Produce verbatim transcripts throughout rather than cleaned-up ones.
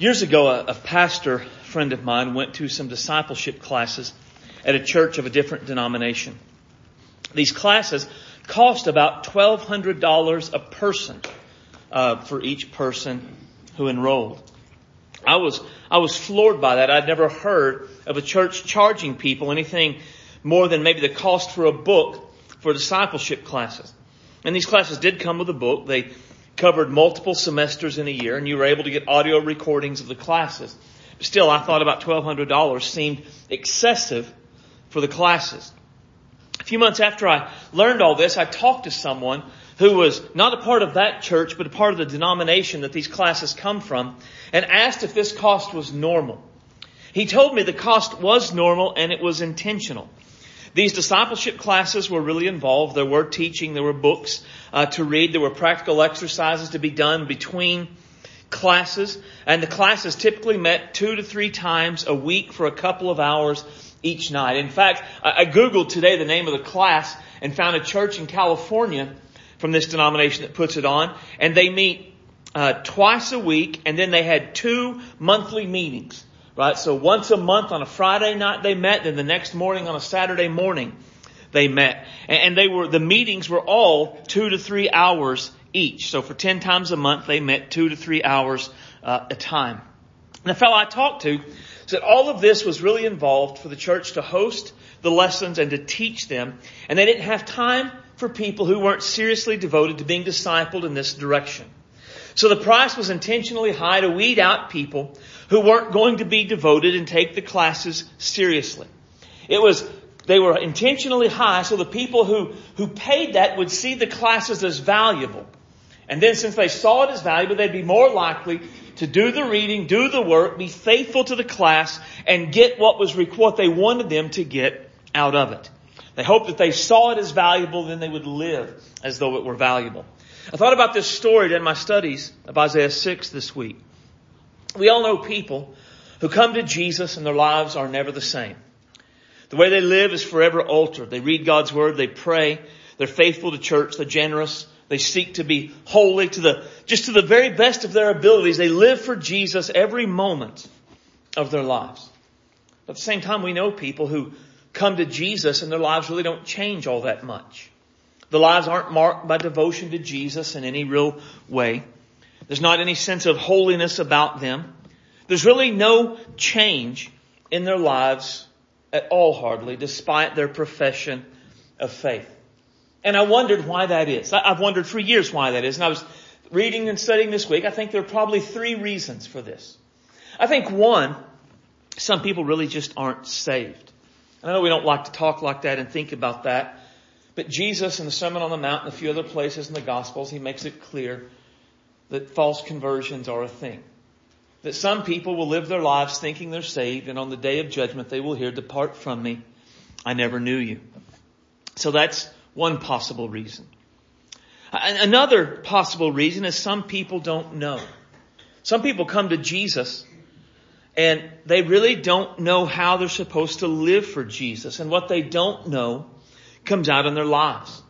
Years ago, a, a pastor friend of mine went to some discipleship classes at a church of a different denomination. These classes cost about twelve hundred dollars a person uh, for each person who enrolled. I was I was floored by that. I'd never heard of a church charging people anything more than maybe the cost for a book for discipleship classes. And these classes did come with a book. They covered multiple semesters in a year, and you were able to get audio recordings of the classes. But still, I thought about twelve hundred dollars seemed excessive for the classes. A few months after I learned all this, I talked to someone who was not a part of that church, but a part of the denomination that these classes come from, and asked if this cost was normal. He told me the cost was normal and it was intentional. These discipleship classes were really involved. There were teaching, there were books uh, to read, there were practical exercises to be done between classes, and the classes typically met two to three times a week for a couple of hours each night. In fact, I, I Googled today the name of the class and found a church in California from this denomination that puts it on, and they meet uh, twice a week, and then they had two monthly meetings. Right, so once a month on a Friday night they met, then the next morning on a Saturday morning they met. And they were, the meetings were all two to three hours each. So for ten times a month they met two to three hours uh, a time. And the fellow I talked to said all of this was really involved for the church to host the lessons and to teach them. And they didn't have time for people who weren't seriously devoted to being discipled in this direction. So the price was intentionally high to weed out people who weren't going to be devoted and take the classes seriously. It was, they were intentionally high so the people who, who paid that would see the classes as valuable. And then since they saw it as valuable, they'd be more likely to do the reading, do the work, be faithful to the class, and get what was what they wanted them to get out of it. They hoped that they saw it as valuable, then they would live as though it were valuable. I thought about this story in my studies of Isaiah six this week. We all know people who come to Jesus and their lives are never the same. The way they live is forever altered. They read God's Word, they pray, they're faithful to church, they're generous, they seek to be holy to the, just to the very best of their abilities. They live for Jesus every moment of their lives. But at the same time, we know people who come to Jesus and their lives really don't change all that much. The lives aren't marked by devotion to Jesus in any real way. There's not any sense of holiness about them. There's really no change in their lives at all, hardly, despite their profession of faith. And I wondered why that is. I've wondered for years why that is. And I was reading and studying this week. I think there are probably three reasons for this. I think one, some people really just aren't saved. And I know we don't like to talk like that and think about that. But Jesus in the Sermon on the Mount and a few other places in the Gospels, he makes it clear that false conversions are a thing. That some people will live their lives thinking they're saved, and on the day of judgment they will hear, "Depart from me, I never knew you." So that's one possible reason. Another possible reason is some people don't know. Some people come to Jesus and they really don't know how they're supposed to live for Jesus, and what they don't know comes out in their lives.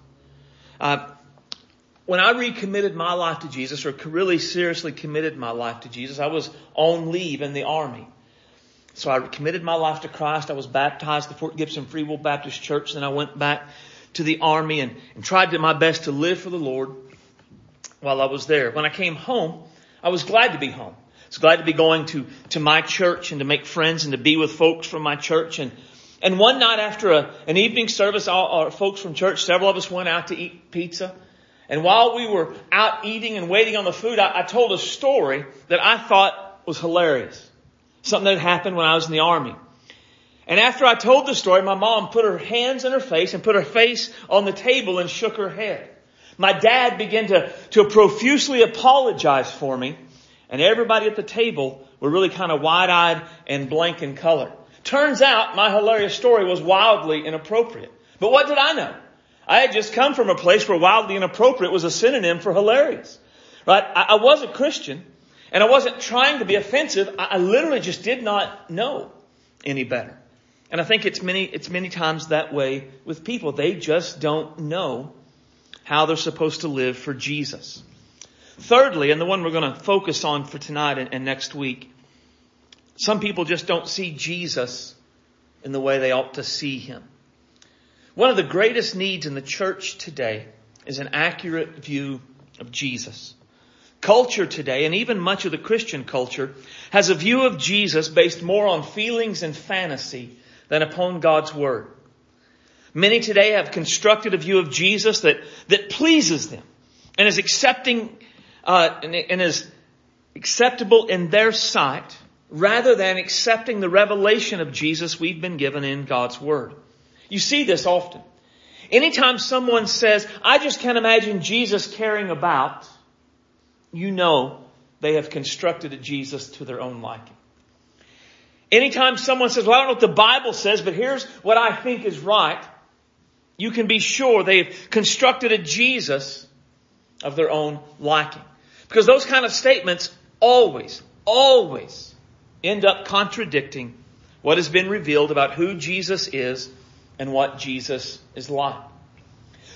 Uh, When I recommitted my life to Jesus, or really seriously committed my life to Jesus, I was on leave in the army. So I committed my life to Christ. I was baptized at the Fort Gibson Free Will Baptist Church. Then I went back to the army and, and tried to do my best to live for the Lord while I was there. When I came home, I was glad to be home. I was glad to be going to, to my church and to make friends and to be with folks from my church. And and one night after a, an evening service, all our folks from church, several of us went out to eat pizza. And while we were out eating and waiting on the food, I, I told a story that I thought was hilarious. Something that had happened when I was in the army. And after I told the story, my mom put her hands in her face and put her face on the table and shook her head. My dad began to, to profusely apologize for me. And everybody at the table were really kind of wide-eyed and blank in color. Turns out my hilarious story was wildly inappropriate. But what did I know? I had just come from a place where wildly inappropriate was a synonym for hilarious. Right? I, I was a Christian, and I wasn't trying to be offensive. I, I literally just did not know any better. And I think it's many, it's many times that way with people. They just don't know how they're supposed to live for Jesus. Thirdly, and the one we're going to focus on for tonight and, and next week, Some people just don't see Jesus in the way they ought to see him. One of the greatest needs in the church today is an accurate view of Jesus. Culture today, and even much of the Christian culture, has a view of Jesus based more on feelings and fantasy than upon God's Word. Many today have constructed a view of Jesus that, that pleases them and is accepting uh, and, and is acceptable in their sight, rather than accepting the revelation of Jesus we've been given in God's Word. You see this often. Anytime someone says, I just can't imagine Jesus caring about, you know they have constructed a Jesus to their own liking. Anytime someone says, well, I don't know what the Bible says, but here's what I think is right, you can be sure they've constructed a Jesus of their own liking. Because those kind of statements always, always end up contradicting what has been revealed about who Jesus is and what Jesus is like.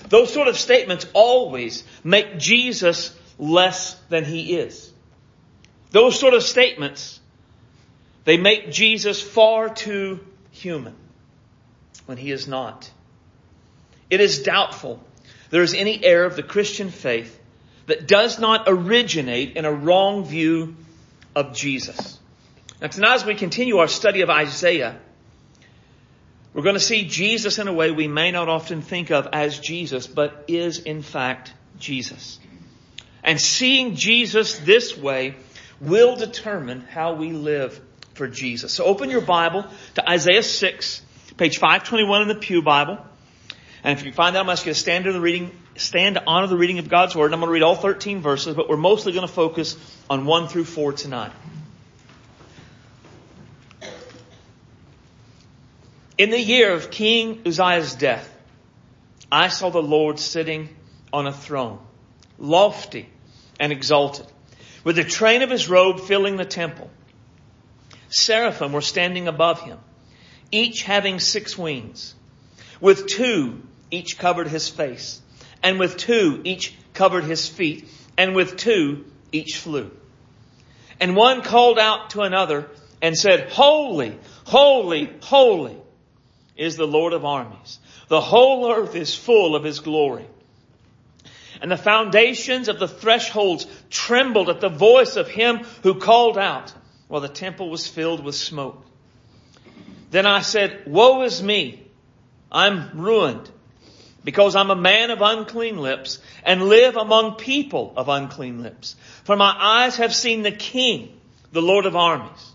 Those sort of statements always make Jesus less than he is. Those sort of statements, they make Jesus far too human when he is not. It is doubtful there is any error of the Christian faith that does not originate in a wrong view of Jesus. Now tonight, as we continue our study of Isaiah, we're going to see Jesus in a way we may not often think of as Jesus, but is in fact Jesus. And seeing Jesus this way will determine how we live for Jesus. So open your Bible to Isaiah six, page five twenty-one in the Pew Bible. And if you find that, I'm asking you to stand to the reading, stand to honor the reading of God's Word. And I'm going to read all thirteen verses, but we're mostly going to focus on one through four tonight. In the year of King Uzziah's death, I saw the Lord sitting on a throne, lofty and exalted, with the train of his robe filling the temple. Seraphim were standing above him, each having six wings. With two, each covered his face, and with two, each covered his feet, and with two, each flew. And one called out to another and said, Holy, holy, holy is the Lord of armies. The whole earth is full of his glory. And the foundations of the thresholds trembled at the voice of him who called out, while the temple was filled with smoke. Then I said, Woe is me, I'm ruined, because I'm a man of unclean lips, and live among people of unclean lips. For my eyes have seen the King, the Lord of armies.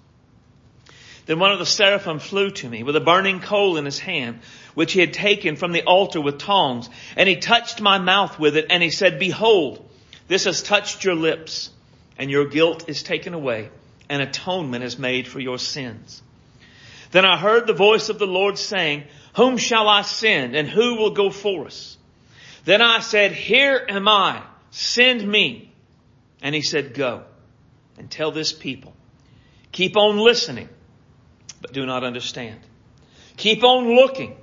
Then one of the seraphim flew to me with a burning coal in his hand, which he had taken from the altar with tongs. And he touched my mouth with it, and he said, Behold, this has touched your lips, and your guilt is taken away, and atonement is made for your sins. Then I heard the voice of the Lord saying, Whom shall I send, and who will go for us? Then I said, Here am I, send me. And he said, Go and tell this people, keep on listening, but do not understand. Keep on looking,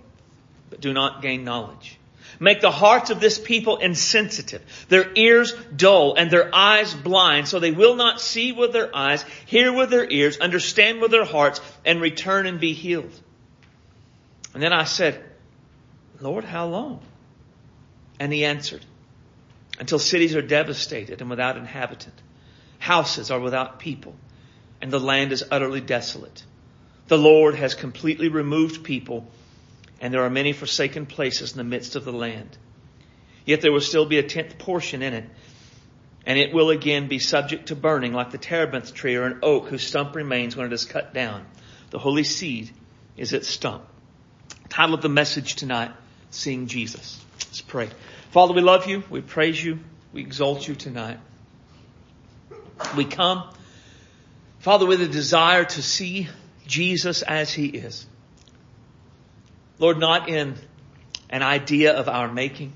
but do not gain knowledge. Make the hearts of this people insensitive, their ears dull, and their eyes blind, so they will not see with their eyes, hear with their ears, understand with their hearts, and return and be healed. And then I said, Lord, how long? And he answered, Until cities are devastated and without inhabitant, houses are without people, and the land is utterly desolate. The Lord has completely removed people, and there are many forsaken places in the midst of the land. Yet there will still be a tenth portion in it, and it will again be subject to burning like the terebinth tree or an oak whose stump remains when it is cut down. The holy seed is its stump. Title of the message tonight, Seeing Jesus. Let's pray. Father, we love you. We praise you. We exalt you tonight. We come, Father, with a desire to see Jesus as he is. Lord, not in an idea of our making,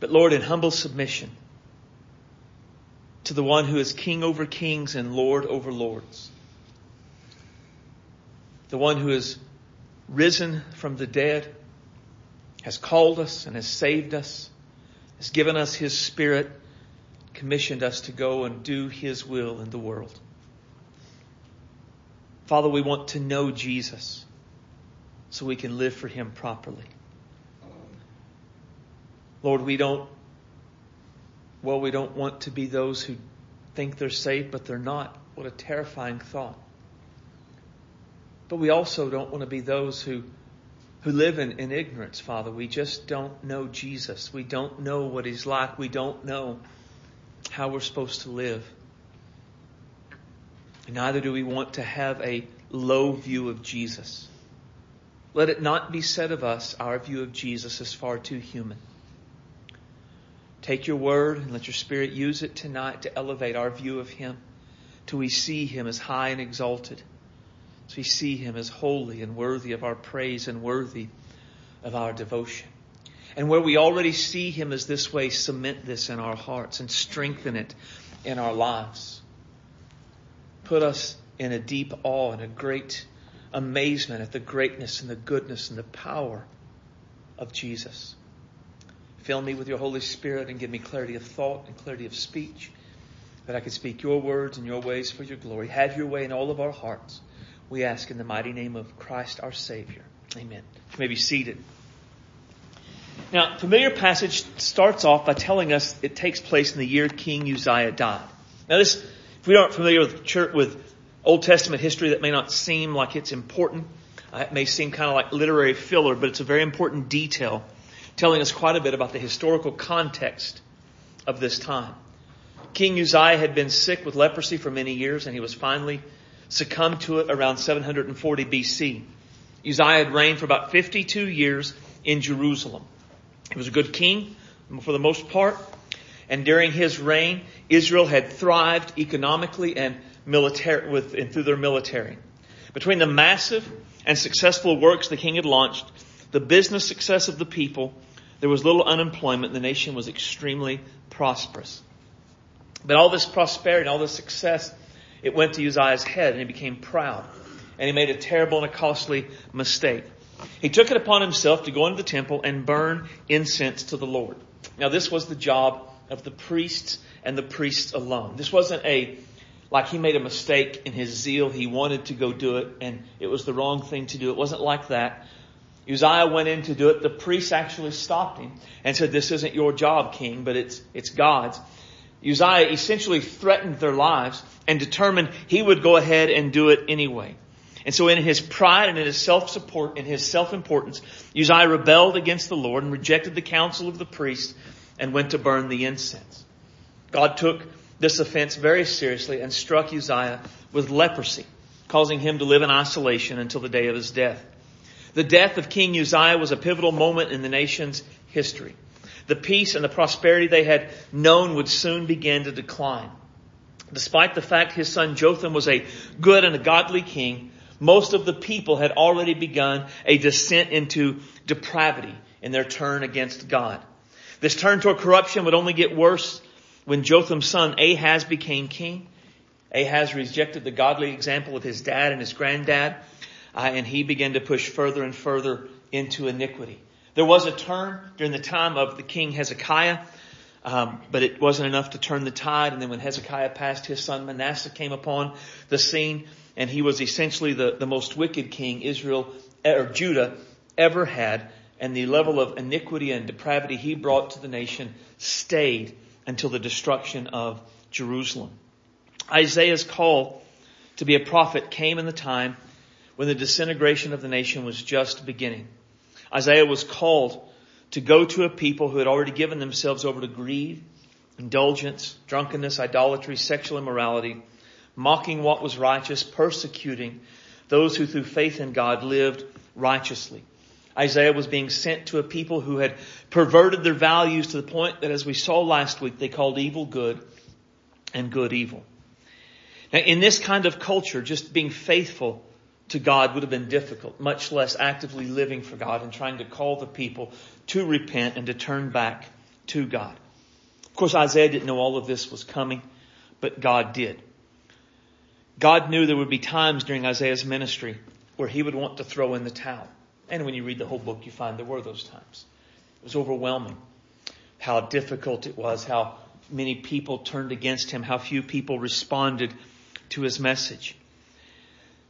but Lord, in humble submission to the one who is King over kings and Lord over lords. The one who is risen from the dead, has called us and has saved us, has given us his Spirit, commissioned us to go and do his will in the world. Father, we want to know Jesus so we can live for him properly. Lord, we don't, well, we don't want to be those who think they're saved, but they're not. What a terrifying thought. But we also don't want to be those who, who live in, in ignorance, Father. We just don't know Jesus. We don't know what he's like. We don't know how we're supposed to live. And neither do we want to have a low view of Jesus. Let it not be said of us, our view of Jesus is far too human. Take your word and let your Spirit use it tonight to elevate our view of him till we see him as high and exalted, till we see him as holy and worthy of our praise and worthy of our devotion. And where we already see him as this way, cement this in our hearts and strengthen it in our lives. Put us in a deep awe and a great amazement at the greatness and the goodness and the power of Jesus. Fill me with your Holy Spirit and give me clarity of thought and clarity of speech, that I can speak your words and your ways for your glory. Have your way in all of our hearts. We ask in the mighty name of Christ our Savior. Amen. You may be seated. Now, familiar passage starts off by telling us it takes place in the year King Uzziah died. Now this, if we aren't familiar with church, with Old Testament history, that may not seem like it's important. Uh, it may seem kind of like literary filler, but it's a very important detail telling us quite a bit about the historical context of this time. King Uzziah had been sick with leprosy for many years, and he was finally succumbed to it around seven hundred forty B C. Uzziah had reigned for about fifty-two years in Jerusalem. He was a good king for the most part. And during his reign, Israel had thrived economically and military, with, and through their military. Between the massive and successful works the king had launched, the business success of the people, there was little unemployment. The nation was extremely prosperous. But all this prosperity, all this success, it went to Uzziah's head and he became proud. And he made a terrible and a costly mistake. He took it upon himself to go into the temple and burn incense to the Lord. Now this was the job of the priests and the priests alone. This wasn't a, like he made a mistake in his zeal. He wanted to go do it and it was the wrong thing to do. It wasn't like that. Uzziah went in to do it. The priests actually stopped him and said, this isn't your job, king, but it's, it's God's. Uzziah essentially threatened their lives and determined he would go ahead and do it anyway. And so in his pride and in his self-support, in his self-importance, Uzziah rebelled against the Lord and rejected the counsel of the priests and went to burn the incense. God took this offense very seriously and struck Uzziah with leprosy, causing him to live in isolation until the day of his death. The death of King Uzziah was a pivotal moment in the nation's history. The peace and the prosperity they had known would soon begin to decline. Despite the fact his son Jotham was a good and a godly king, most of the people had already begun a descent into depravity in their turn against God. This turn toward corruption would only get worse when Jotham's son Ahaz became king. Ahaz rejected the godly example of his dad and his granddad, uh, and he began to push further and further into iniquity. There was a turn during the time of the king Hezekiah, um, but it wasn't enough to turn the tide. And then when Hezekiah passed, his son Manasseh came upon the scene, and he was essentially the, the most wicked king Israel or Judah ever had. And the level of iniquity and depravity he brought to the nation stayed until the destruction of Jerusalem. Isaiah's call to be a prophet came in the time when the disintegration of the nation was just beginning. Isaiah was called to go to a people who had already given themselves over to greed, indulgence, drunkenness, idolatry, sexual immorality, mocking what was righteous, persecuting those who through faith in God lived righteously. Isaiah was being sent to a people who had perverted their values to the point that, as we saw last week, they called evil good and good evil. Now, in this kind of culture, just being faithful to God would have been difficult, much less actively living for God and trying to call the people to repent and to turn back to God. Of course, Isaiah didn't know all of this was coming, but God did. God knew there would be times during Isaiah's ministry where he would want to throw in the towel. And when you read the whole book, you find there were those times. It was overwhelming how difficult it was, how many people turned against him, how few people responded to his message.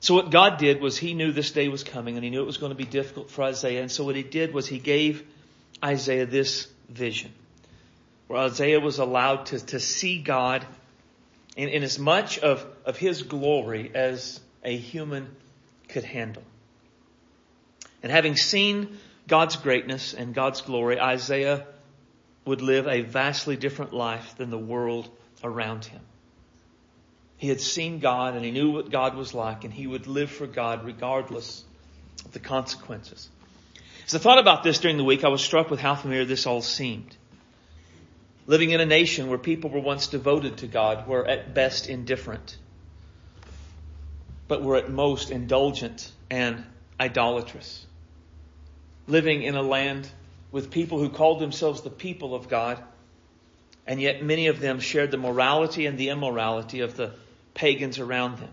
So what God did was he knew this day was coming, and he knew it was going to be difficult for Isaiah. And so what he did was he gave Isaiah this vision, where Isaiah was allowed to, to see God in, in as much of, of his glory as a human could handle. And having seen God's greatness and God's glory, Isaiah would live a vastly different life than the world around him. He had seen God and he knew what God was like, and he would live for God regardless of the consequences. As I thought about this during the week, I was struck with how familiar this all seemed. Living in a nation where people were once devoted to God were at best indifferent, but were at most indulgent and idolatrous. Living in a land with people who called themselves the people of God, and yet many of them shared the morality and the immorality of the pagans around them.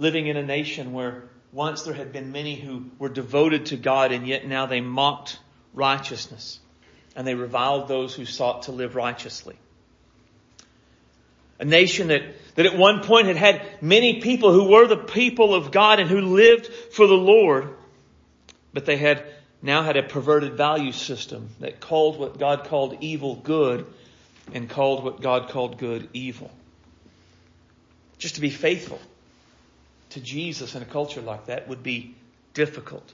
Living in a nation where once there had been many who were devoted to God, and yet now they mocked righteousness and they reviled those who sought to live righteously. A nation that, that at one point had had many people who were the people of God and who lived for the Lord, but they had now had a perverted value system that called what God called evil good and called what God called good evil. Just to be faithful to Jesus in a culture like that would be difficult,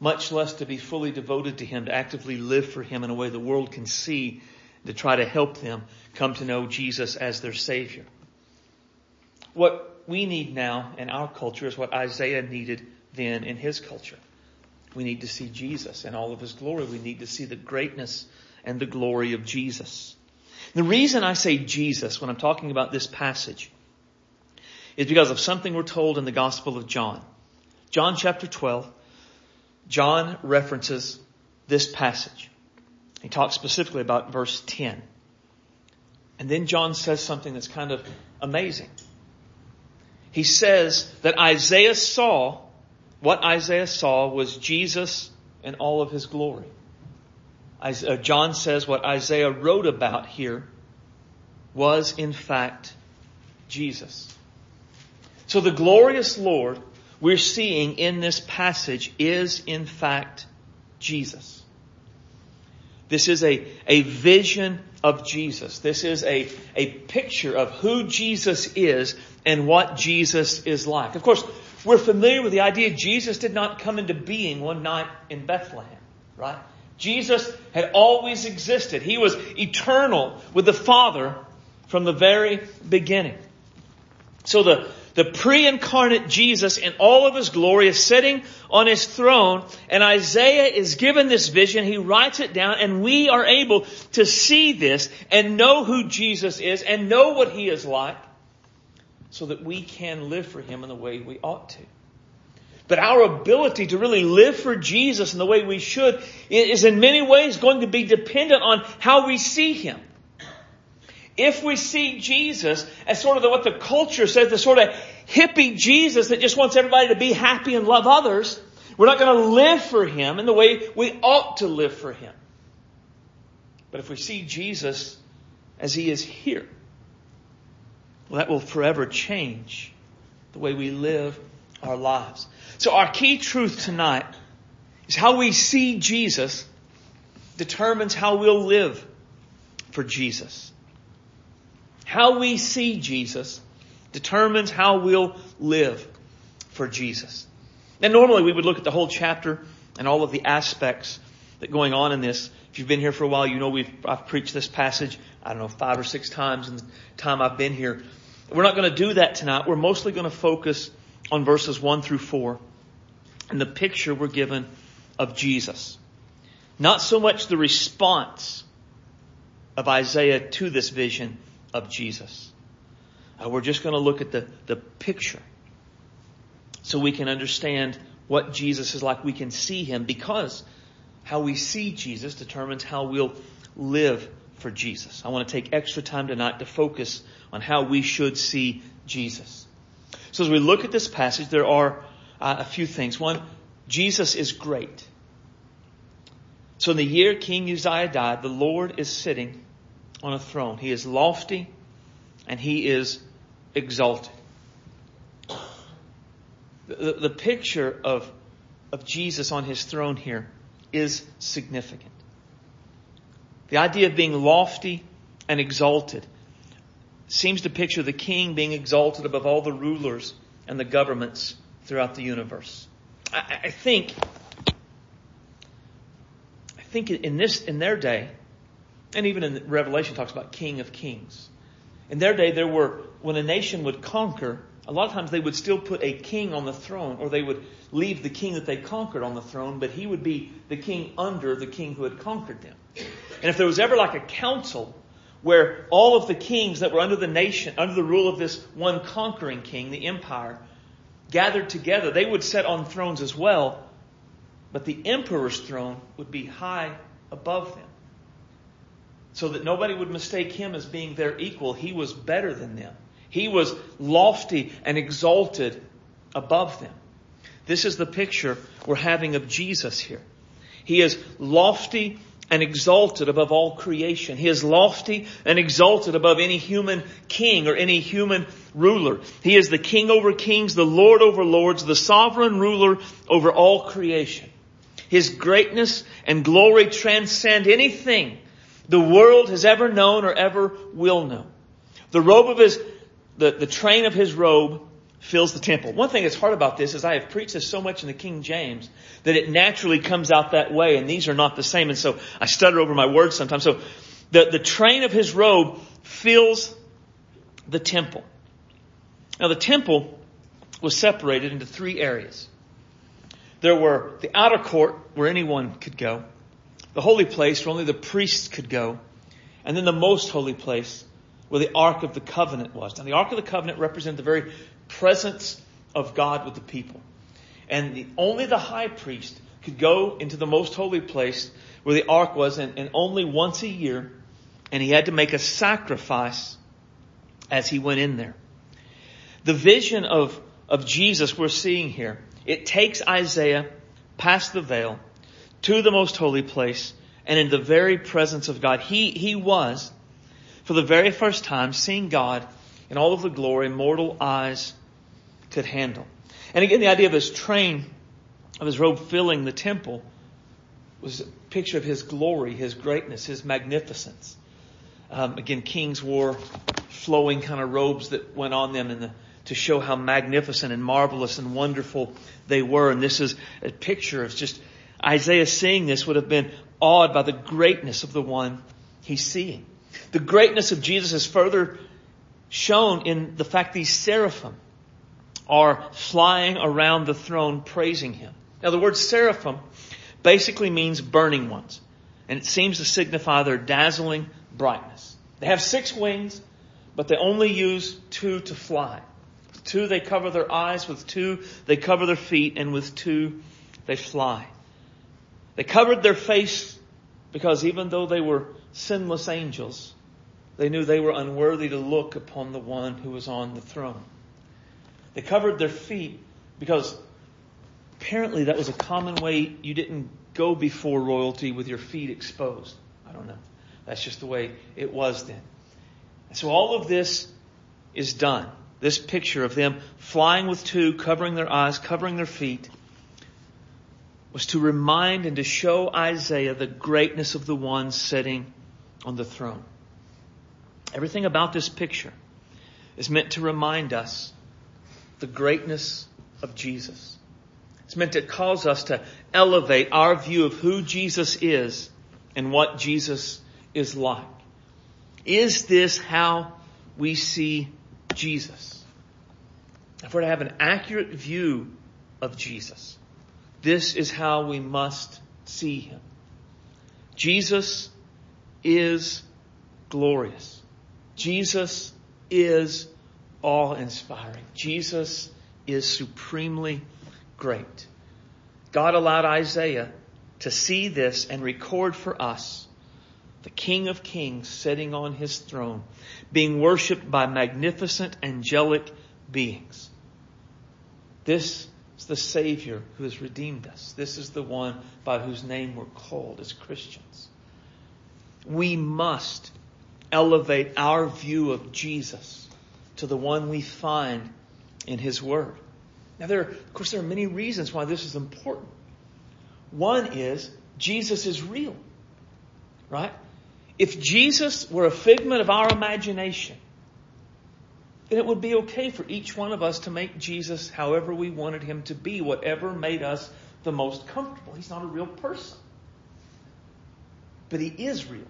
much less to be fully devoted to Him, to actively live for Him in a way the world can see, to try to help them come to know Jesus as their Savior. What we need now in our culture is what Isaiah needed then in his culture. We need to see Jesus in all of his glory. We need to see the greatness and the glory of Jesus. The reason I say Jesus when I'm talking about this passage is because of something we're told in the Gospel of John. John chapter twelve, John references this passage. He talks specifically about verse ten. And then John says something that's kind of amazing. He says that Isaiah saw What Isaiah saw was Jesus in all of his glory. John says what Isaiah wrote about here was, in fact, Jesus. So the glorious Lord we're seeing in this passage is, in fact, Jesus. This is a, a vision of Jesus. This is a, a picture of who Jesus is and what Jesus is like. Of course, we're familiar with the idea Jesus did not come into being one night in Bethlehem, right? Jesus had always existed. He was eternal with the Father from the very beginning. So the, the pre-incarnate Jesus in all of his glory is sitting on his throne, and Isaiah is given this vision. He writes it down, and we are able to see this and know who Jesus is and know what he is like, so that we can live for Him in the way we ought to. But our ability to really live for Jesus in the way we should is in many ways going to be dependent on how we see Him. If we see Jesus as sort of the, what the culture says, the sort of hippie Jesus that just wants everybody to be happy and love others, we're not going to live for Him in the way we ought to live for Him. But if we see Jesus as He is here, well, that will forever change the way we live our lives. So our key truth tonight is how we see Jesus determines how we'll live for Jesus. How we see Jesus determines how we'll live for Jesus. Now, normally we would look at the whole chapter and all of the aspects that going on in this. If you've been here for a while, you know we've I've preached this passage, I don't know, five or six times in the time I've been here. We're not going to do that tonight. We're mostly going to focus on verses one through four and the picture we're given of Jesus. Not so much the response of Isaiah to this vision of Jesus. Uh, we're just going to look at the, the picture so we can understand what Jesus is like. We can see Him because how we see Jesus determines how we'll live for Jesus. I want to take extra time tonight to focus on how we should see Jesus. So as we look at this passage, there are uh, a few things. One, Jesus is great. So in the year King Uzziah died, the Lord is sitting on a throne. He is lofty and He is exalted. The, the picture of, of Jesus on his throne here is significant. The idea of being lofty and exalted seems to picture the king being exalted above all the rulers and the governments throughout the universe. I, I think, I think in this, in their day, and even in Revelation talks about King of Kings. In their day, there were, when a nation would conquer, a lot of times they would still put a king on the throne, or they would leave the king that they conquered on the throne, but he would be the king under the king who had conquered them. And if there was ever like a council where all of the kings that were under the nation, under the rule of this one conquering king, the empire, gathered together, they would sit on thrones as well, but the emperor's throne would be high above them, so that nobody would mistake him as being their equal. He was better than them. He was lofty and exalted above them. This is the picture we're having of Jesus here. He is lofty and exalted above all creation. He is lofty and exalted above any human king or any human ruler. He is the king over kings, the Lord over lords, the sovereign ruler over all creation. His greatness and glory transcend anything the world has ever known or ever will know. The robe of his, the, the train of his robe fills the temple. One thing that's hard about this is I have preached this so much in the King James that it naturally comes out that way, and these are not the same, and so I stutter over my words sometimes. So the, the train of his robe fills the temple. Now the temple was separated into three areas. There were the outer court where anyone could go, the holy place where only the priests could go, and then the most holy place where the Ark of the Covenant was. Now the Ark of the Covenant represented the very presence of God with the people. And the, only the high priest could go into the most holy place where the ark was, and, and only once a year. And he had to make a sacrifice as he went in there. The vision of, of Jesus we're seeing here, it takes Isaiah past the veil to the most holy place and in the very presence of God. He, he was, for the very first time, seeing God in all of the glory mortal eyes could handle. And again, the idea of his train, of his robe filling the temple, was a picture of his glory, his greatness, his magnificence. Um, again, kings wore flowing kind of robes that went on them in the, to show how magnificent and marvelous and wonderful they were. And this is a picture of just, Isaiah seeing this would have been awed by the greatness of the one he's seeing. The greatness of Jesus is further shown in the fact these seraphim are flying around the throne praising him. Now the word seraphim basically means burning ones, and it seems to signify their dazzling brightness. They have six wings, but they only use two to fly. With two they cover their eyes, with two they cover their feet, and with two they fly. They covered their face because even though they were sinless angels, they knew they were unworthy to look upon the one who was on the throne. They covered their feet because apparently that was a common way. You didn't go before royalty with your feet exposed. I don't know. That's just the way it was then. And so all of this is done. This picture of them flying with two, covering their eyes, covering their feet, was to remind and to show Isaiah the greatness of the one sitting on the throne. Everything about this picture is meant to remind us the greatness of Jesus. It's meant to cause us to elevate our view of who Jesus is and what Jesus is like. Is this how we see Jesus? If we're to have an accurate view of Jesus, this is how we must see him. Jesus is glorious. Jesus is awe-inspiring. Jesus is supremely great. God allowed Isaiah to see this and record for us the King of Kings sitting on his throne, being worshipped by magnificent angelic beings. This is the Savior who has redeemed us. This is the one by whose name we're called as Christians. We must elevate our view of Jesus to the one we find in his word. Now, there, of course, there are many reasons why this is important. One is Jesus is real, right? If Jesus were a figment of our imagination, then it would be okay for each one of us to make Jesus however we wanted him to be, whatever made us the most comfortable. He's not a real person. But he is real.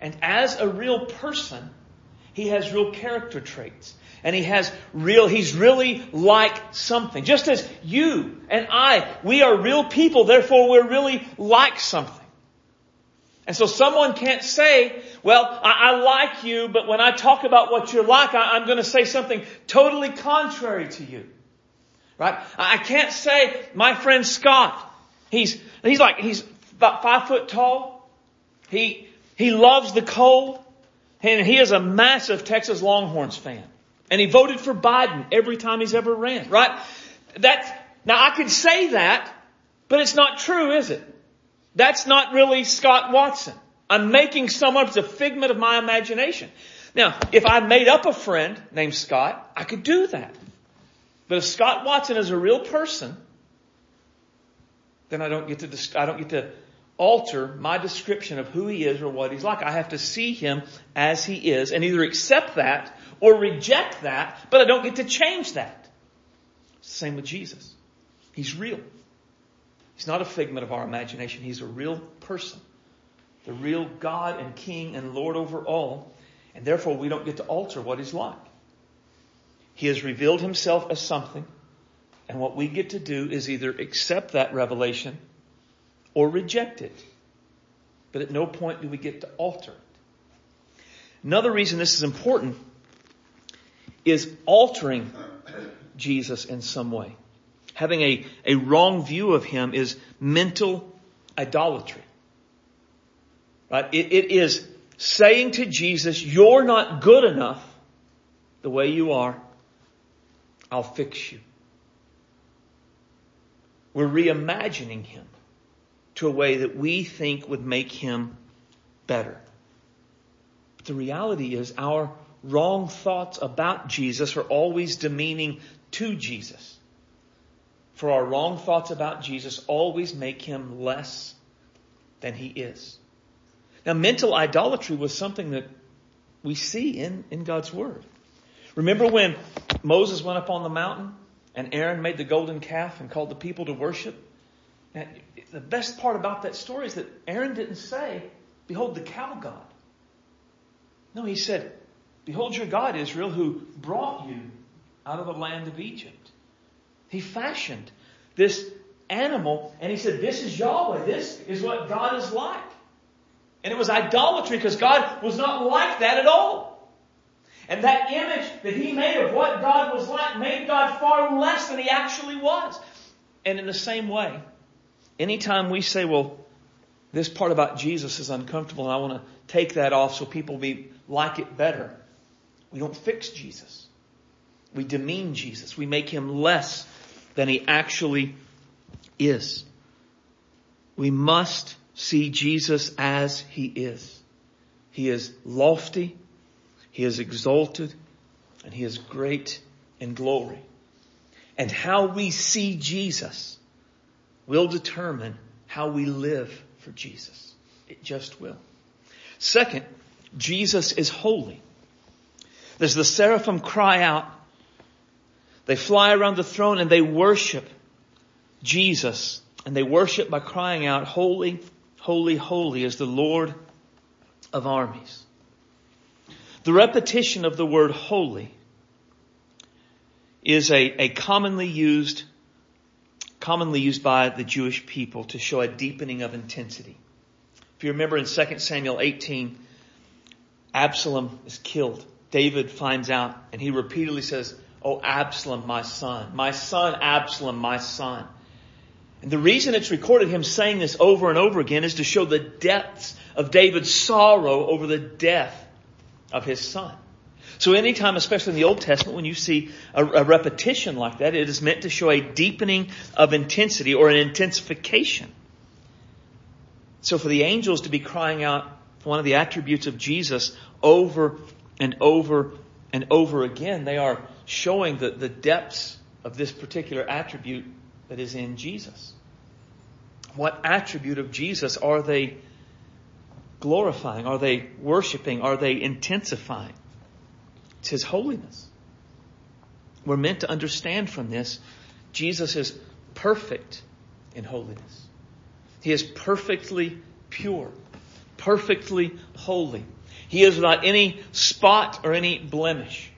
And as a real person, he has real character traits. And he has real, he's really like something. Just as you and I, we are real people, therefore we're really like something. And so someone can't say, well, I, I like you, but when I talk about what you're like, I, I'm going to say something totally contrary to you. Right? I, I can't say, my friend Scott, he's, he's like, he's about five foot tall. He, he loves the cold. And he is a massive Texas Longhorns fan. And he voted for Biden every time he's ever ran, right? That's, now I could say that, but it's not true, is it? That's not really Scott Watson. I'm making someone up. It's a figment of my imagination. Now, if I made up a friend named Scott, I could do that. But if Scott Watson is a real person, then I don't get to, I don't get to alter my description of who he is or what he's like. I have to see him as he is and either accept that or reject that, but I don't get to change that. Same with Jesus. He's real. He's not a figment of our imagination. He's a real person, the real God and King and Lord over all, and therefore we don't get to alter what he's like. He has revealed himself as something, and what we get to do is either accept that revelation or reject it. But at no point do we get to alter it. Another reason this is important is altering Jesus in some way. Having a, a wrong view of him is mental idolatry. Right? It, it is saying to Jesus, you're not good enough the way you are. I'll fix you. We're reimagining him to a way that we think would make him better. But the reality is our wrong thoughts about Jesus are always demeaning to Jesus. For our wrong thoughts about Jesus always make him less than he is. Now, mental idolatry was something that we see in, in God's Word. Remember when Moses went up on the mountain and Aaron made the golden calf and called the people to worship? Now, the best part about that story is that Aaron didn't say, behold the cow god. No, he said, behold your God, Israel, who brought you out of the land of Egypt. He fashioned this animal and he said, this is Yahweh. This is what God is like. And it was idolatry because God was not like that at all. And that image that he made of what God was like made God far less than he actually was. And in the same way, anytime we say, well, this part about Jesus is uncomfortable and I want to take that off so people be like it better, we don't fix Jesus. We demean Jesus. We make him less than he actually is. We must see Jesus as he is. He is lofty. He is exalted. And he is great in glory. And how we see Jesus will determine how we live for Jesus. It just will. Second, Jesus is holy. As the seraphim cry out, they fly around the throne and they worship Jesus. And they worship by crying out, holy, holy, holy is the Lord of armies. The repetition of the word holy is a, a commonly used commonly used by the Jewish people to show a deepening of intensity. If you remember in Second Samuel eighteen, Absalom is killed. David finds out and he repeatedly says, oh, Absalom, my son, my son, Absalom, my son. And the reason it's recorded him saying this over and over again is to show the depths of David's sorrow over the death of his son. So anytime, especially in the Old Testament, when you see a, a repetition like that, it is meant to show a deepening of intensity or an intensification. So for the angels to be crying out for one of the attributes of Jesus over and over and over again, they are showing the, the depths of this particular attribute that is in Jesus. What attribute of Jesus are they glorifying? Are they worshiping? Are they intensifying? It's His holiness. We're meant to understand from this, Jesus is perfect in holiness. He is perfectly pure, perfectly holy. He is without any spot or any blemish.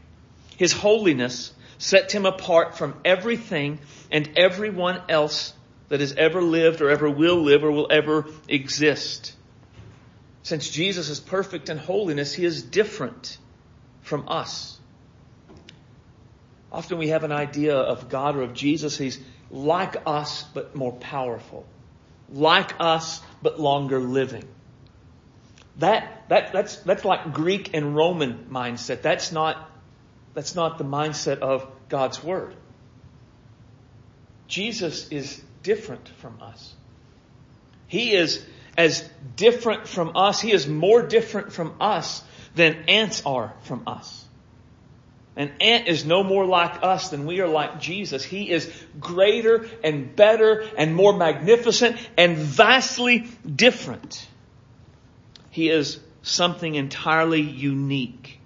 His holiness sets Him apart from everything and everyone else that has ever lived or ever will live or will ever exist. Since Jesus is perfect in holiness, He is different from us. Often we have an idea of God or of Jesus. He's like us, but more powerful. Like us, but longer living. That, that, that's, that's like Greek and Roman mindset. That's not, that's not the mindset of God's Word. Jesus is different from us. He is as different from us. He is more different from us than ants are from us. An ant is no more like us than we are like Jesus. He is greater and better and more magnificent and vastly different. He is something entirely unique.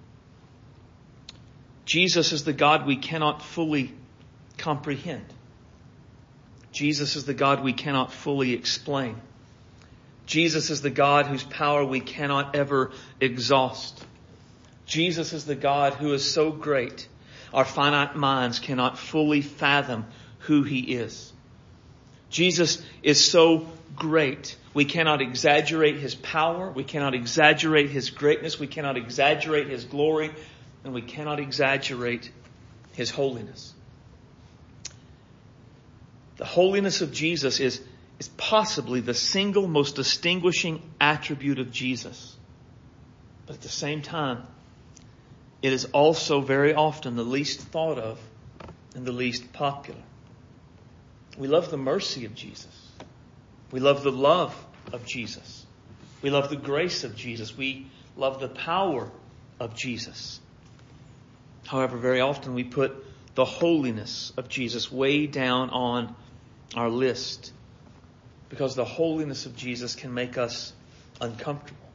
Jesus is the God we cannot fully comprehend. Jesus is the God we cannot fully explain. Jesus is the God whose power we cannot ever exhaust. Jesus is the God who is so great, our finite minds cannot fully fathom who He is. Jesus is so great, we cannot exaggerate His power, we cannot exaggerate His greatness, we cannot exaggerate His glory, and we cannot exaggerate His holiness. The holiness of Jesus is, is possibly the single most distinguishing attribute of Jesus. But at the same time, it is also very often the least thought of and the least popular. We love the mercy of Jesus. We love the love of Jesus. We love the grace of Jesus. We love the power of Jesus. However, very often we put the holiness of Jesus way down on our list because the holiness of Jesus can make us uncomfortable.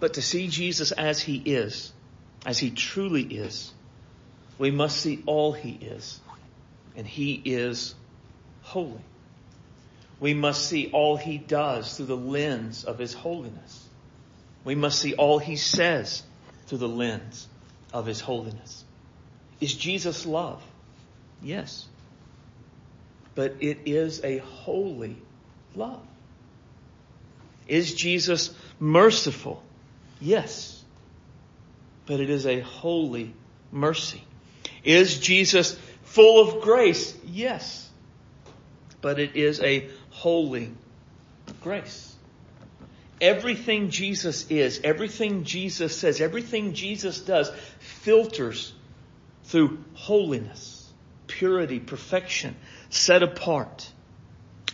But to see Jesus as He is, as He truly is, we must see all He is, and He is holy. We must see all He does through the lens of His holiness. We must see all He says through the lens of His holiness. Is Jesus love? Yes. But it is a holy love. Is Jesus merciful? Yes. But it is a holy mercy. Is Jesus full of grace? Yes. But it is a holy grace. Everything Jesus is, everything Jesus says, everything Jesus does filters through holiness, purity, perfection, set apart.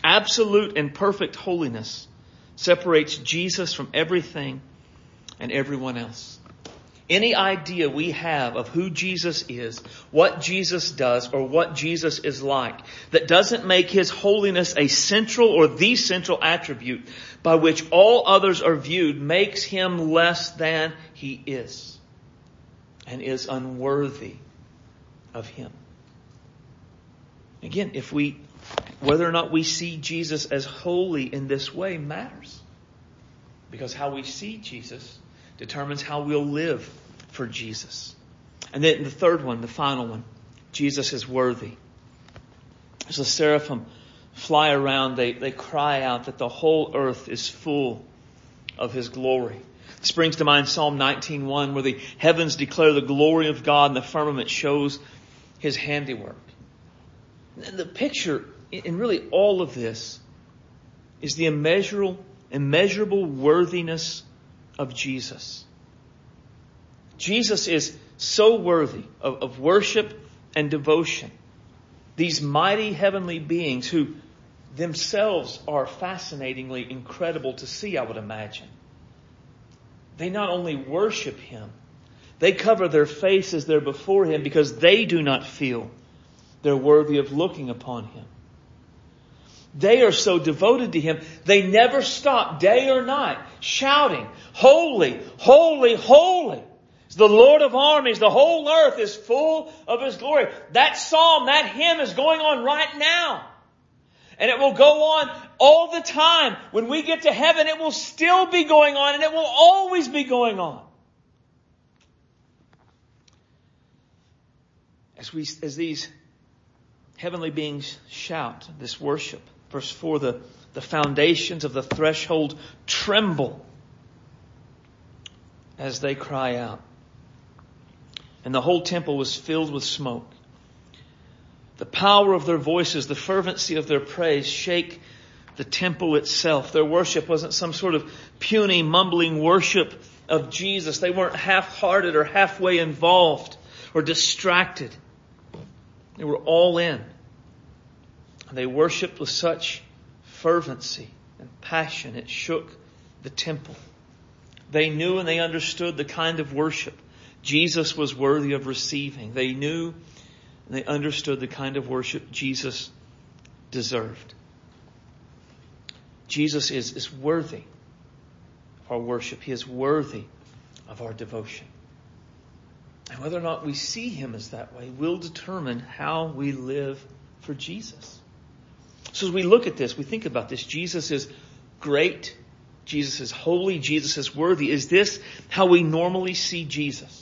Absolute and perfect holiness separates Jesus from everything and everyone else. Any idea we have of who Jesus is, what Jesus does, or what Jesus is like that doesn't make His holiness a central or the central attribute by which all others are viewed makes Him less than He is and is unworthy of Him. Again, if we, whether or not we see Jesus as holy in this way matters, because how we see Jesus determines how we'll live for Jesus. And then the third one, the final one, Jesus is worthy. As the seraphim fly around, they, they cry out that the whole earth is full of His glory. This brings to mind Psalm nineteen one, where the heavens declare the glory of God and the firmament shows His handiwork. The picture in really all of this is the immeasurable, immeasurable worthiness of Of Jesus. Jesus is so worthy of, of worship and devotion. These mighty heavenly beings who themselves are fascinatingly incredible to see, I would imagine. They not only worship Him, they cover their faces there before Him because they do not feel they're worthy of looking upon him. They are so devoted to him, they never stop day or night shouting, holy, holy, holy. It's the Lord of armies. The whole earth is full of his glory. That psalm, that hymn is going on right now. And it will go on all the time. When we get to heaven, it will still be going on, and it will always be going on. As we, as these heavenly beings shout this worship, verse four, the, the foundations of the threshold tremble as they cry out. And the whole temple was filled with smoke. The power of their voices, the fervency of their praise shake the temple itself. Their worship wasn't some sort of puny, mumbling worship of Jesus. They weren't half-hearted or halfway involved or distracted. They were all in. And they worshiped with such fervency and passion, it shook the temple. They knew and they understood the kind of worship Jesus was worthy of receiving. They knew and they understood the kind of worship Jesus deserved. Jesus is, is worthy of our worship. He is worthy of our devotion. And whether or not we see him as that way will determine how we live for Jesus. So as we look at this, we think about this. Jesus is great. Jesus is holy. Jesus is worthy. Is this how we normally see Jesus?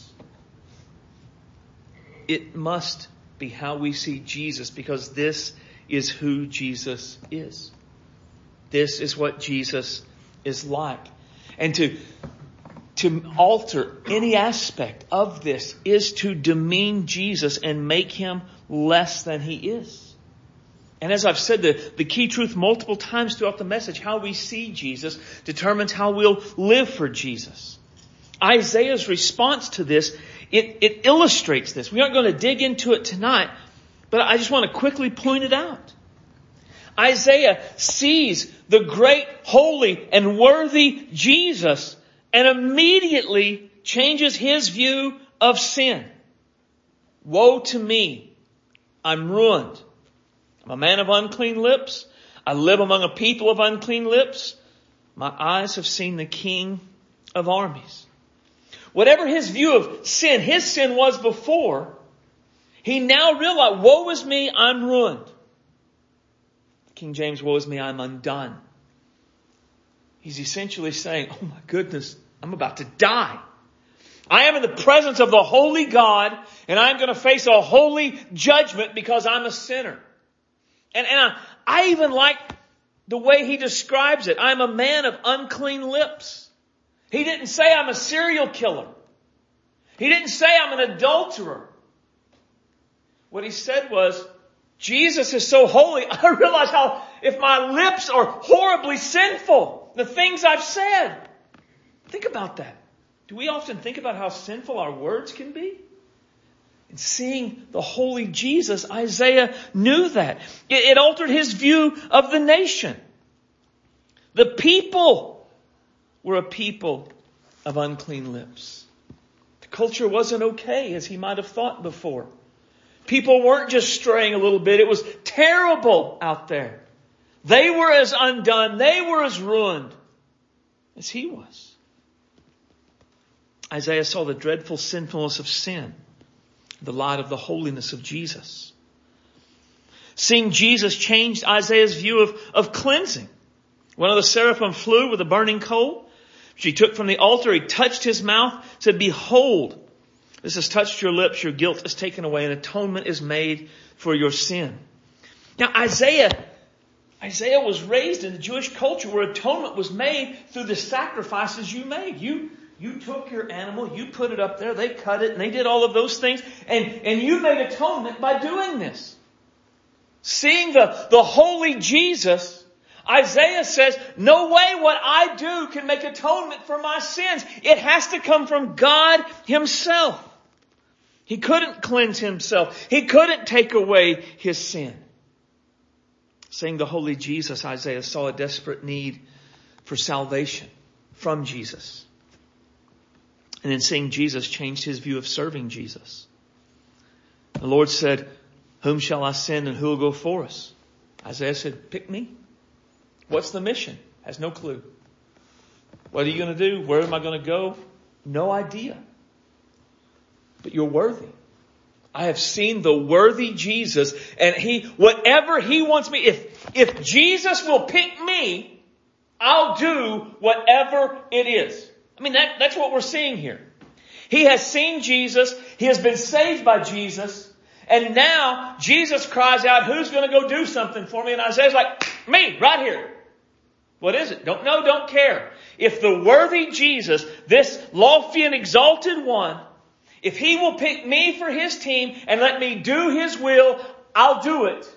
It must be how we see Jesus, because this is who Jesus is. This is what Jesus is like. And to to alter any aspect of this is to demean Jesus and make him less than he is. And as I've said, the, the key truth multiple times throughout the message, how we see Jesus determines how we'll live for Jesus. Isaiah's response to this, it, it illustrates this. We aren't going to dig into it tonight, but I just want to quickly point it out. Isaiah sees the great, holy, and worthy Jesus and immediately changes his view of sin. Woe to me. I'm ruined. I'm a man of unclean lips. I live among a people of unclean lips. My eyes have seen the King of armies. Whatever his view of sin, his sin was before, he now realized, woe is me, I'm ruined. King James, woe is me, I'm undone. He's essentially saying, oh my goodness, I'm about to die. I am in the presence of the holy God, and I'm going to face a holy judgment because I'm a sinner. And, and I, I even like the way he describes it. I'm a man of unclean lips. He didn't say I'm a serial killer. He didn't say I'm an adulterer. What he said was, Jesus is so holy, I realize how, if my lips are horribly sinful, the things I've said. Think about that. Do we often think about how sinful our words can be? And seeing the holy Jesus, Isaiah knew that. It, it altered his view of the nation. The people were a people of unclean lips. The culture wasn't okay as he might have thought before. People weren't just straying a little bit. It was terrible out there. They were as undone. They were as ruined as he was. Isaiah saw the dreadful sinfulness of sin, the light of the holiness of Jesus. Seeing Jesus changed Isaiah's view of, of cleansing. One of the seraphim flew with a burning coal, which he took from the altar. He touched his mouth, said, behold, this has touched your lips, your guilt is taken away, and atonement is made for your sin. Now, Isaiah, Isaiah was raised in the Jewish culture where atonement was made through the sacrifices you made. You, you took your animal, you put it up there, they cut it, and they did all of those things, and, and you made atonement by doing this. Seeing the, the holy Jesus, Isaiah says, no way what I do can make atonement for my sins. It has to come from God himself. He couldn't cleanse himself. He couldn't take away his sin. Seeing the holy Jesus, Isaiah saw a desperate need for salvation from Jesus. And then seeing Jesus changed his view of serving Jesus. The Lord said, Whom shall I send and who will go for us? Isaiah said, pick me. What's the mission? Has no clue. What are you going to do? Where am I going to go? No idea. But you're worthy. I have seen the worthy Jesus, and he, whatever he wants me, if, if Jesus will pick me, I'll do whatever it is. I mean, that, that's what we're seeing here. He has seen Jesus. He has been saved by Jesus. And now Jesus cries out, who's going to go do something for me? And Isaiah's like, me, right here. What is it? Don't know, don't care. If the worthy Jesus, this lofty and exalted one, if he will pick me for his team and let me do his will, I'll do it.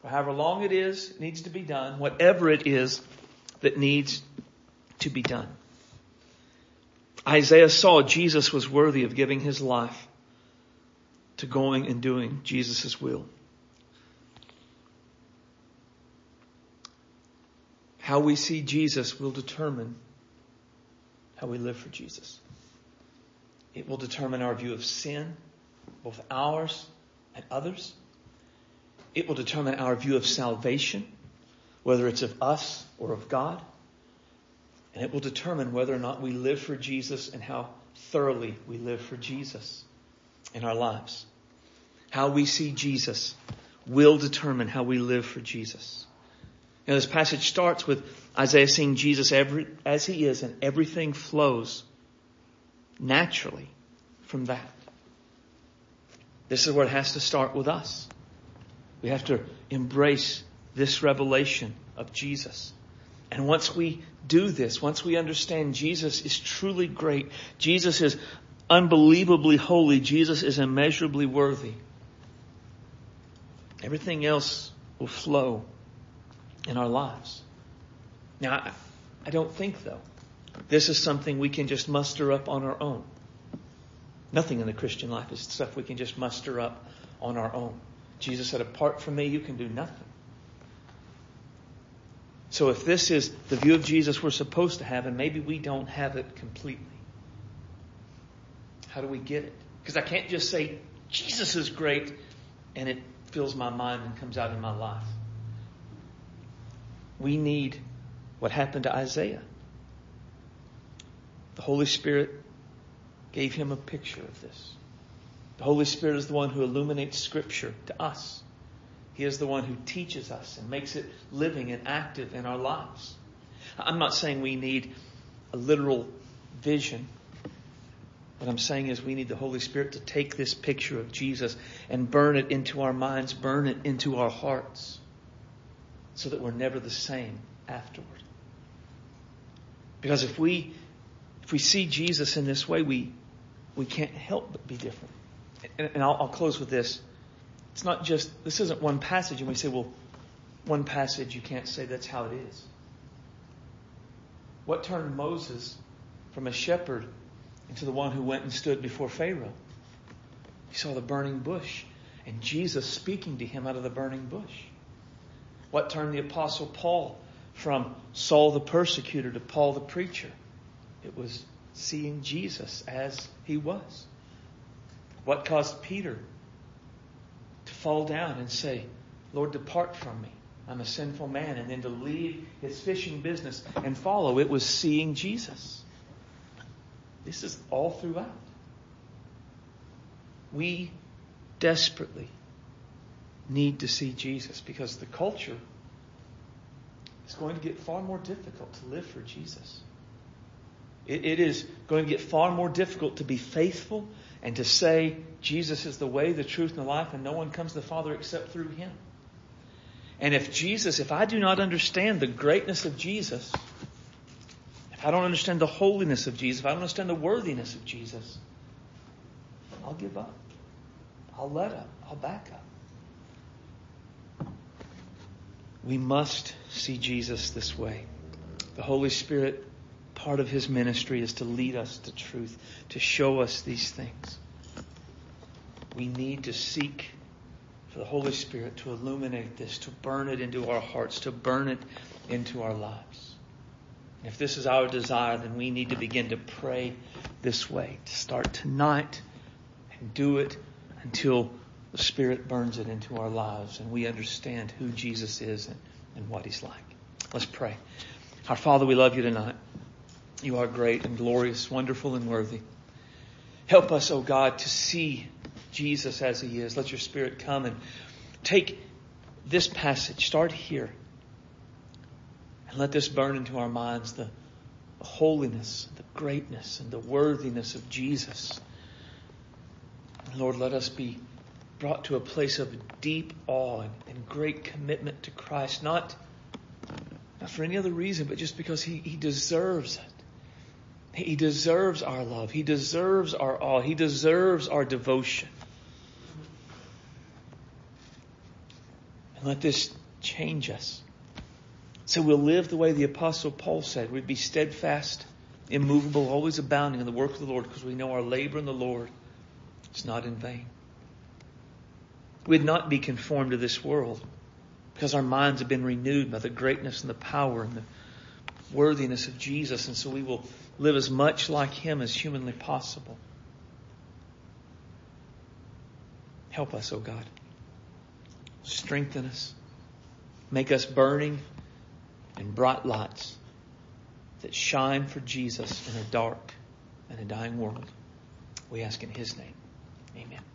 For however long it is, it needs to be done, whatever it is that needs to be done. Isaiah saw Jesus was worthy of giving his life to going and doing Jesus' will. How we see Jesus will determine how we live for Jesus. It will determine our view of sin, both ours and others. It will determine our view of salvation, whether it's of us or of God. And it will determine whether or not we live for Jesus and how thoroughly we live for Jesus in our lives. How we see Jesus will determine how we live for Jesus. You know, this passage starts with Isaiah seeing Jesus every, as he is, and everything flows naturally from that. This is where it has to start with us. We have to embrace this revelation of Jesus. And once we do this, once we understand Jesus is truly great, Jesus is unbelievably holy, Jesus is immeasurably worthy, everything else will flow in our lives. Now, I, I don't think, though, this is something we can just muster up on our own. Nothing in the Christian life is stuff we can just muster up on our own. Jesus said, apart from me, you can do nothing. So if this is the view of Jesus we're supposed to have, and maybe we don't have it completely, how do we get it? Because I can't just say, Jesus is great, and it fills my mind and comes out in my life. We need what happened to Isaiah. The Holy Spirit gave him a picture of this. The Holy Spirit is the one who illuminates Scripture to us. He is the one who teaches us and makes it living and active in our lives. I'm not saying we need a literal vision. What I'm saying is we need the Holy Spirit to take this picture of Jesus and burn it into our minds, burn it into our hearts, so that we're never the same afterward. Because if we If we see Jesus in this way, we we can't help but be different. And, and I'll, I'll close with this. It's not just, this isn't one passage and we say, well, one passage, you can't say that's how it is. What turned Moses from a shepherd into the one who went and stood before Pharaoh? He saw the burning bush and Jesus speaking to him out of the burning bush. What turned the Apostle Paul from Saul the persecutor to Paul the preacher? It was seeing Jesus as he was. What caused Peter to fall down and say, Lord, depart from me, I'm a sinful man, and then to leave his fishing business and follow? It was seeing Jesus. This is all throughout. We desperately need to see Jesus because the culture is going to get far more difficult to live for Jesus. It is going to get far more difficult to be faithful and to say Jesus is the way, the truth, and the life, and no one comes to the Father except through him. And if Jesus, if I do not understand the greatness of Jesus, if I don't understand the holiness of Jesus, if I don't understand the worthiness of Jesus, I'll give up. I'll let up. I'll back up. We must see Jesus this way. The Holy Spirit, part of his ministry is to lead us to truth, to show us these things. We need to seek for the Holy Spirit to illuminate this, to burn it into our hearts, to burn it into our lives. And if this is our desire, then we need to begin to pray this way, to start tonight and do it until the Spirit burns it into our lives and we understand who Jesus is and, and what he's like. Let's pray. Our Father, we love you tonight. You are great and glorious, wonderful and worthy. Help us, O God, to see Jesus as he is. Let your Spirit come and take this passage. Start here. And let this burn into our minds the holiness, the greatness, and the worthiness of Jesus. Lord, let us be brought to a place of deep awe and, and great commitment to Christ. Not, not for any other reason, but just because he, he deserves it. He deserves our love. He deserves our awe. He deserves our devotion. And let this change us. So we'll live the way the Apostle Paul said. We'd be steadfast, immovable, always abounding in the work of the Lord, because we know our labor in the Lord is not in vain. We'd not be conformed to this world, because our minds have been renewed by the greatness and the power and the worthiness of Jesus. And so we will live as much like him as humanly possible. Help us, O God. Strengthen us. Make us burning and bright lights that shine for Jesus in a dark and a dying world. We ask in his name. Amen.